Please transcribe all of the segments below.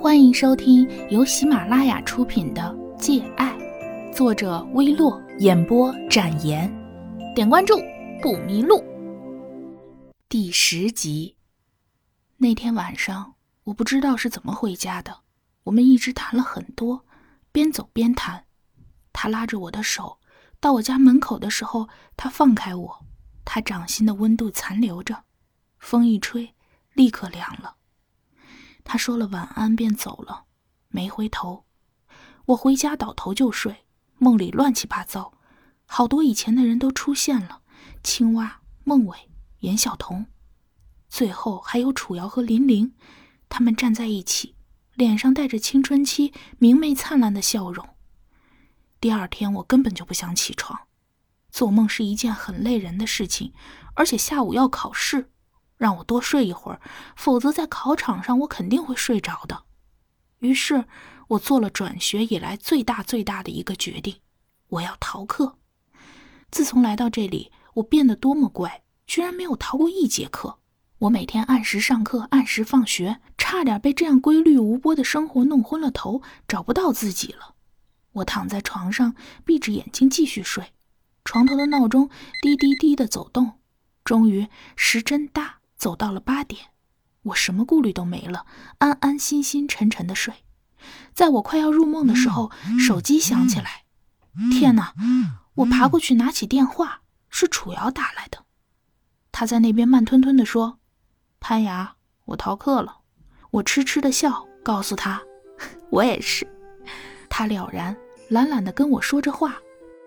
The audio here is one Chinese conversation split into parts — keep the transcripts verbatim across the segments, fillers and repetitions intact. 欢迎收听由喜马拉雅出品的《戒爱》，作者微洛，演播展颜。点关注，不迷路。第十集。那天晚上，我不知道是怎么回家的，我们一直谈了很多，边走边谈。他拉着我的手，到我家门口的时候，他放开我，他掌心的温度残留着，风一吹，立刻凉了。他说了晚安便走了，没回头。我回家倒头就睡，梦里乱七八糟，好多以前的人都出现了，青蛙、孟伟、严晓彤，最后还有楚瑶和林玲，他们站在一起，脸上带着青春期明媚灿烂的笑容。第二天我根本就不想起床，做梦是一件很累人的事情，而且下午要考试。让我多睡一会儿，否则在考场上我肯定会睡着的。于是我做了转学以来最大最大的一个决定，我要逃课。自从来到这里，我变得多么乖，居然没有逃过一节课。我每天按时上课，按时放学，差点被这样规律无波的生活弄昏了头，找不到自己了。我躺在床上，闭着眼睛继续睡，床头的闹钟滴滴滴地走动，终于时针大走到了八点，我什么顾虑都没了，安安心心沉沉的睡。在我快要入梦的时候，手机响起来。天哪！我爬过去拿起电话，是楚瑶打来的。他在那边慢吞吞地说：“潘雅，我逃课了。”我痴痴地笑，告诉他：“我也是。”他了然，懒懒地跟我说着话：“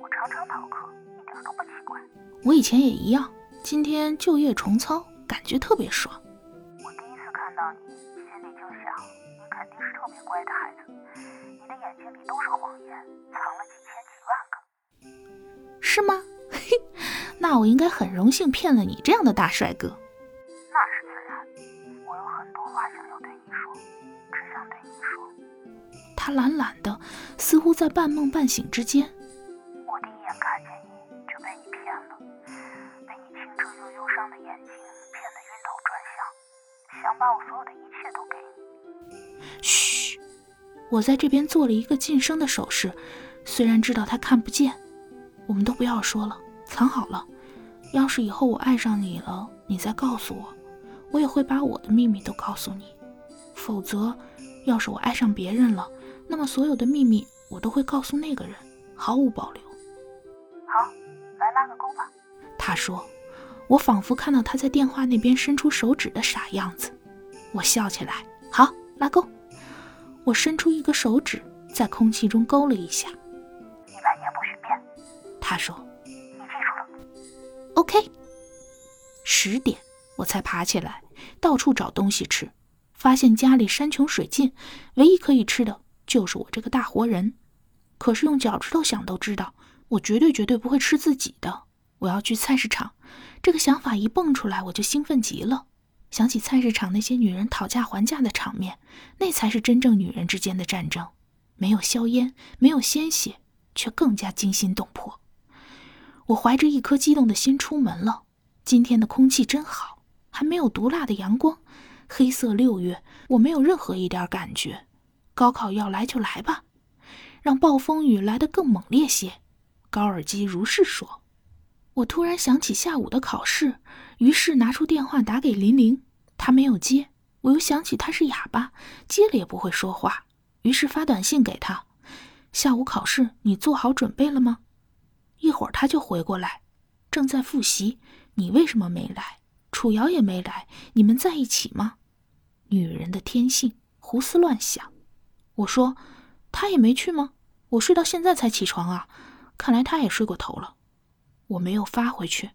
我常常逃课，一点都不奇怪。我以前也一样，今天就业重操。”感觉特别爽。我第一次看到你，心里就想，你肯定是特别乖的孩子，你的眼睛里都是谎言，藏了几千几万个。是吗？嘿，那我应该很荣幸骗了你这样的大帅哥。那是自然，我有很多话想要对你说，只想对你说。他懒懒的，似乎在半梦半醒之间。我第一眼看见你，就被你骗了，被你清澈又忧伤的眼睛。想把我所有的一切都给你。嘘，我在这边做了一个噤声的手势，虽然知道他看不见。我们都不要说了，藏好了。要是以后我爱上你了，你再告诉我，我也会把我的秘密都告诉你。否则，要是我爱上别人了，那么所有的秘密我都会告诉那个人，毫无保留。好，来拉个钩吧。他说。我仿佛看到他在电话那边伸出手指的傻样子，我笑起来。好，拉钩。我伸出一个手指，在空气中勾了一下。一百年不许变。他说。你记住了。OK。十点，我才爬起来，到处找东西吃，发现家里山穷水尽，唯一可以吃的就是我这个大活人。可是用脚趾头想都知道，我绝对绝对不会吃自己的。我要去菜市场，这个想法一蹦出来，我就兴奋极了。想起菜市场那些女人讨价还价的场面，那才是真正女人之间的战争，没有硝烟，没有鲜血，却更加惊心动魄。我怀着一颗激动的心出门了。今天的空气真好，还没有毒辣的阳光。黑色六月，我没有任何一点感觉。高考要来就来吧，让暴风雨来得更猛烈些。高尔基如是说。我突然想起下午的考试，于是拿出电话打给林玲，她没有接。我又想起她是哑巴，接了也不会说话，于是发短信给她：下午考试，你做好准备了吗？一会儿她就回过来：正在复习，你为什么没来？楚瑶也没来，你们在一起吗？女人的天性，胡思乱想。我说：她也没去吗？我睡到现在才起床啊，看来她也睡过头了。我没有发回去，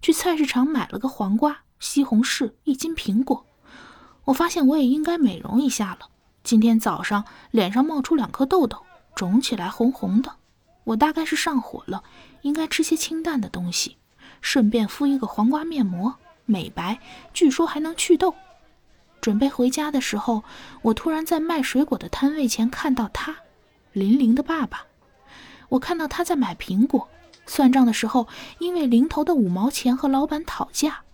去菜市场买了个黄瓜、西红柿、一斤苹果。我发现我也应该美容一下了。今天早上脸上冒出两颗痘痘，肿起来红红的。我大概是上火了，应该吃些清淡的东西，顺便敷一个黄瓜面膜，美白，据说还能祛痘。准备回家的时候，我突然在卖水果的摊位前看到他，林玲的爸爸。我看到他在买苹果。算账的时候，因为零头的五毛钱和老板讨价。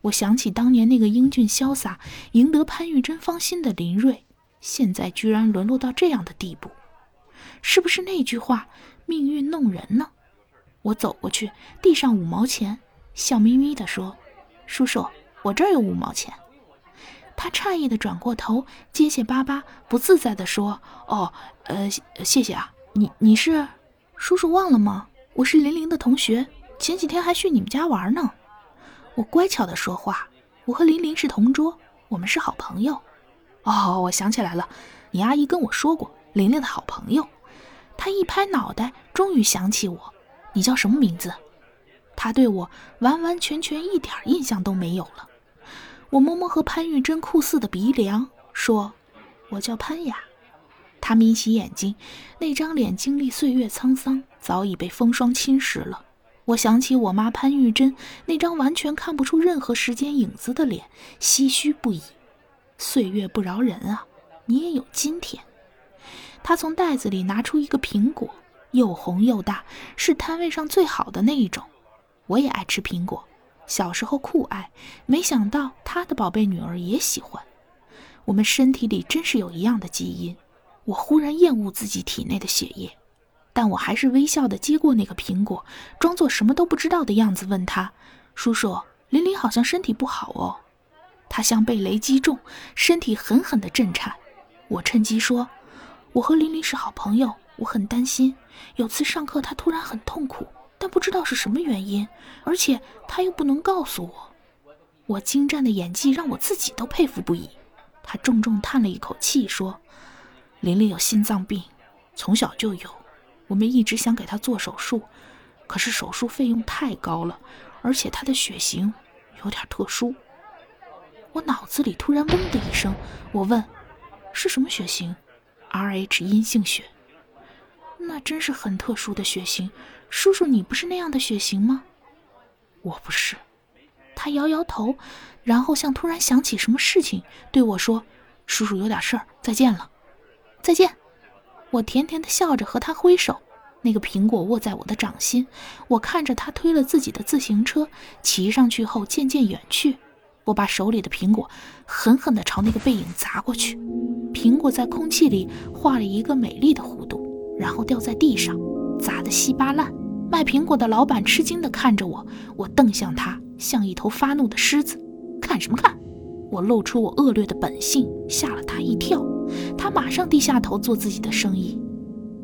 我想起当年那个英俊潇洒、赢得潘玉珍芳心的林睿，现在居然沦落到这样的地步，是不是那句话命运弄人呢？我走过去递上五毛钱，笑眯眯地说，叔叔，我这儿有五毛钱。他诧异地转过头，结结巴巴不自在地说，哦呃谢谢啊，你你是？叔叔忘了吗？我是玲玲的同学，前几天还去你们家玩呢。我乖巧地说话，我和玲玲是同桌，我们是好朋友。哦，我想起来了，你阿姨跟我说过玲玲的好朋友。她一拍脑袋，终于想起我，你叫什么名字？她对我完完全全一点印象都没有了。我摸摸和潘玉珍酷似的鼻梁，说，我叫潘雅。她眯起眼睛，那张脸经历岁月沧桑，早已被风霜侵蚀了。我想起我妈潘玉珍那张完全看不出任何时间影子的脸，唏嘘不已。岁月不饶人啊，你也有今天。他从袋子里拿出一个苹果，又红又大，是摊位上最好的那一种。我也爱吃苹果，小时候酷爱，没想到他的宝贝女儿也喜欢。我们身体里真是有一样的基因。我忽然厌恶自己体内的血液，但我还是微笑地接过那个苹果，装作什么都不知道的样子问他，叔叔，琳琳好像身体不好哦。他像被雷击中，身体狠狠地震颤。我趁机说，我和琳琳是好朋友，我很担心，有次上课她突然很痛苦，但不知道是什么原因，而且她又不能告诉我。我精湛的演技让我自己都佩服不已。他重重叹了一口气说，琳琳有心脏病，从小就有，我们一直想给她做手术，可是手术费用太高了，而且她的血型有点特殊。我脑子里突然嗡的一声，我问，是什么血型？ R H 阴性血。那真是很特殊的血型，叔叔你不是那样的血型吗？我不是。他摇摇头，然后像突然想起什么事情对我说，叔叔有点事儿，再见了。再见。我甜甜地笑着和他挥手，那个苹果握在我的掌心，我看着他推了自己的自行车骑上去后渐渐远去。我把手里的苹果狠狠地朝那个背影砸过去，苹果在空气里画了一个美丽的弧度，然后掉在地上，砸得稀巴烂。卖苹果的老板吃惊地看着我，我瞪向他，像一头发怒的狮子。看什么看？我露出我恶劣的本性，吓了他一跳。他马上低下头做自己的生意。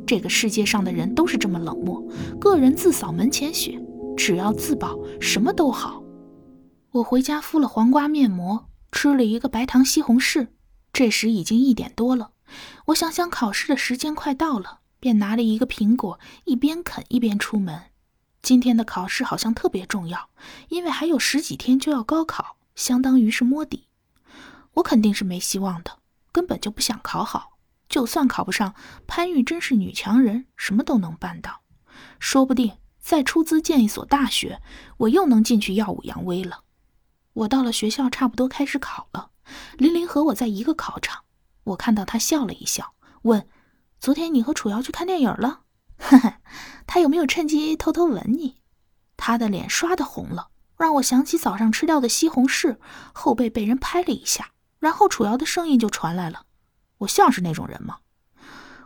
这个世界上的人都是这么冷漠，个人自扫门前雪，只要自保，什么都好。我回家敷了黄瓜面膜，吃了一个白糖西红柿。这时已经一点多了，我想想考试的时间快到了，便拿了一个苹果，一边啃一边出门。今天的考试好像特别重要，因为还有十几天就要高考，相当于是摸底。我肯定是没希望的，根本就不想考好。就算考不上，潘玉真是女强人，什么都能办到。说不定再出资建一所大学，我又能进去耀武扬威了。我到了学校，差不多开始考了。琳琳和我在一个考场，我看到她笑了一笑，问：“昨天你和楚瑶去看电影了？呵呵，她有没有趁机偷偷吻你？”她的脸刷的红了，让我想起早上吃掉的西红柿，后背被人拍了一下，然后楚瑶的声音就传来了：“我像是那种人吗？”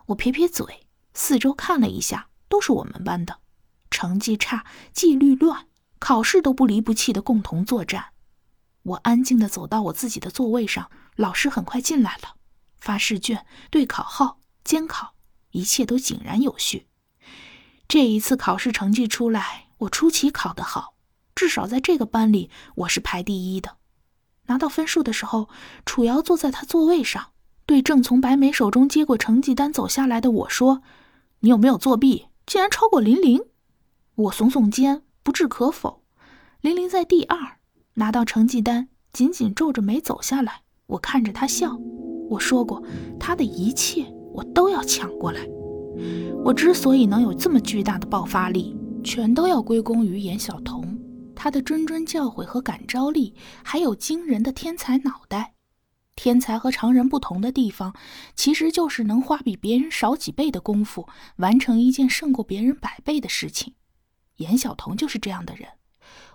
我撇撇嘴，四周看了一下，都是我们班的，成绩差，纪律乱，考试都不离不弃的共同作战。我安静地走到我自己的座位上，老师很快进来了，发试卷、对考号、监考，一切都井然有序。这一次考试成绩出来，我出奇考得好，至少在这个班里我是排第一的。拿到分数的时候，楚瑶坐在她座位上，对正从白梅手中接过成绩单走下来的我说：“你有没有作弊？竟然超过琳琳！”我耸耸肩，不置可否。琳琳在第二。拿到成绩单，紧紧皱着眉走下来，我看着他笑。我说过，他的一切我都要抢过来。我之所以能有这么巨大的爆发力，全都要归功于严晓彤，他的谆谆教诲和感召力，还有惊人的天才脑袋。天才和常人不同的地方，其实就是能花比别人少几倍的功夫，完成一件胜过别人百倍的事情。严晓彤就是这样的人。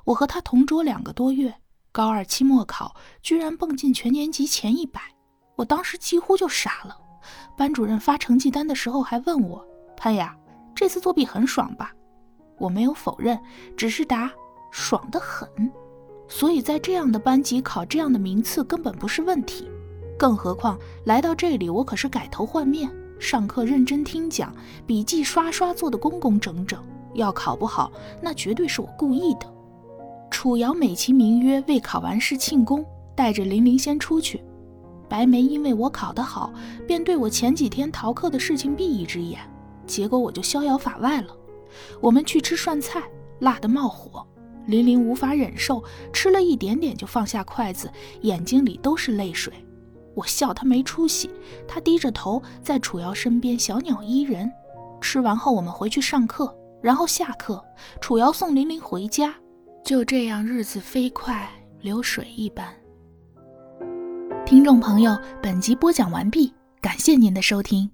我和他同桌两个多月，高二期末考居然蹦进全年级前一百，我当时几乎就傻了。班主任发成绩单的时候还问我，潘雅，这次作弊很爽吧？我没有否认，只是答爽得很。所以在这样的班级考这样的名次根本不是问题，更何况来到这里我可是改头换面，上课认真听讲，笔记刷刷做得工工整整，要考不好那绝对是我故意的。楚瑶美其名曰为考完试庆功，带着玲玲先出去。白梅因为我考得好，便对我前几天逃课的事情闭一只眼，结果我就逍遥法外了。我们去吃涮菜，辣得冒火，玲玲无法忍受，吃了一点点就放下筷子，眼睛里都是泪水。我笑她没出息，她低着头在楚瑶身边小鸟依人。吃完后我们回去上课，然后下课楚瑶送玲玲回家。就这样日子飞快，流水一般。听众朋友，本集播讲完毕，感谢您的收听。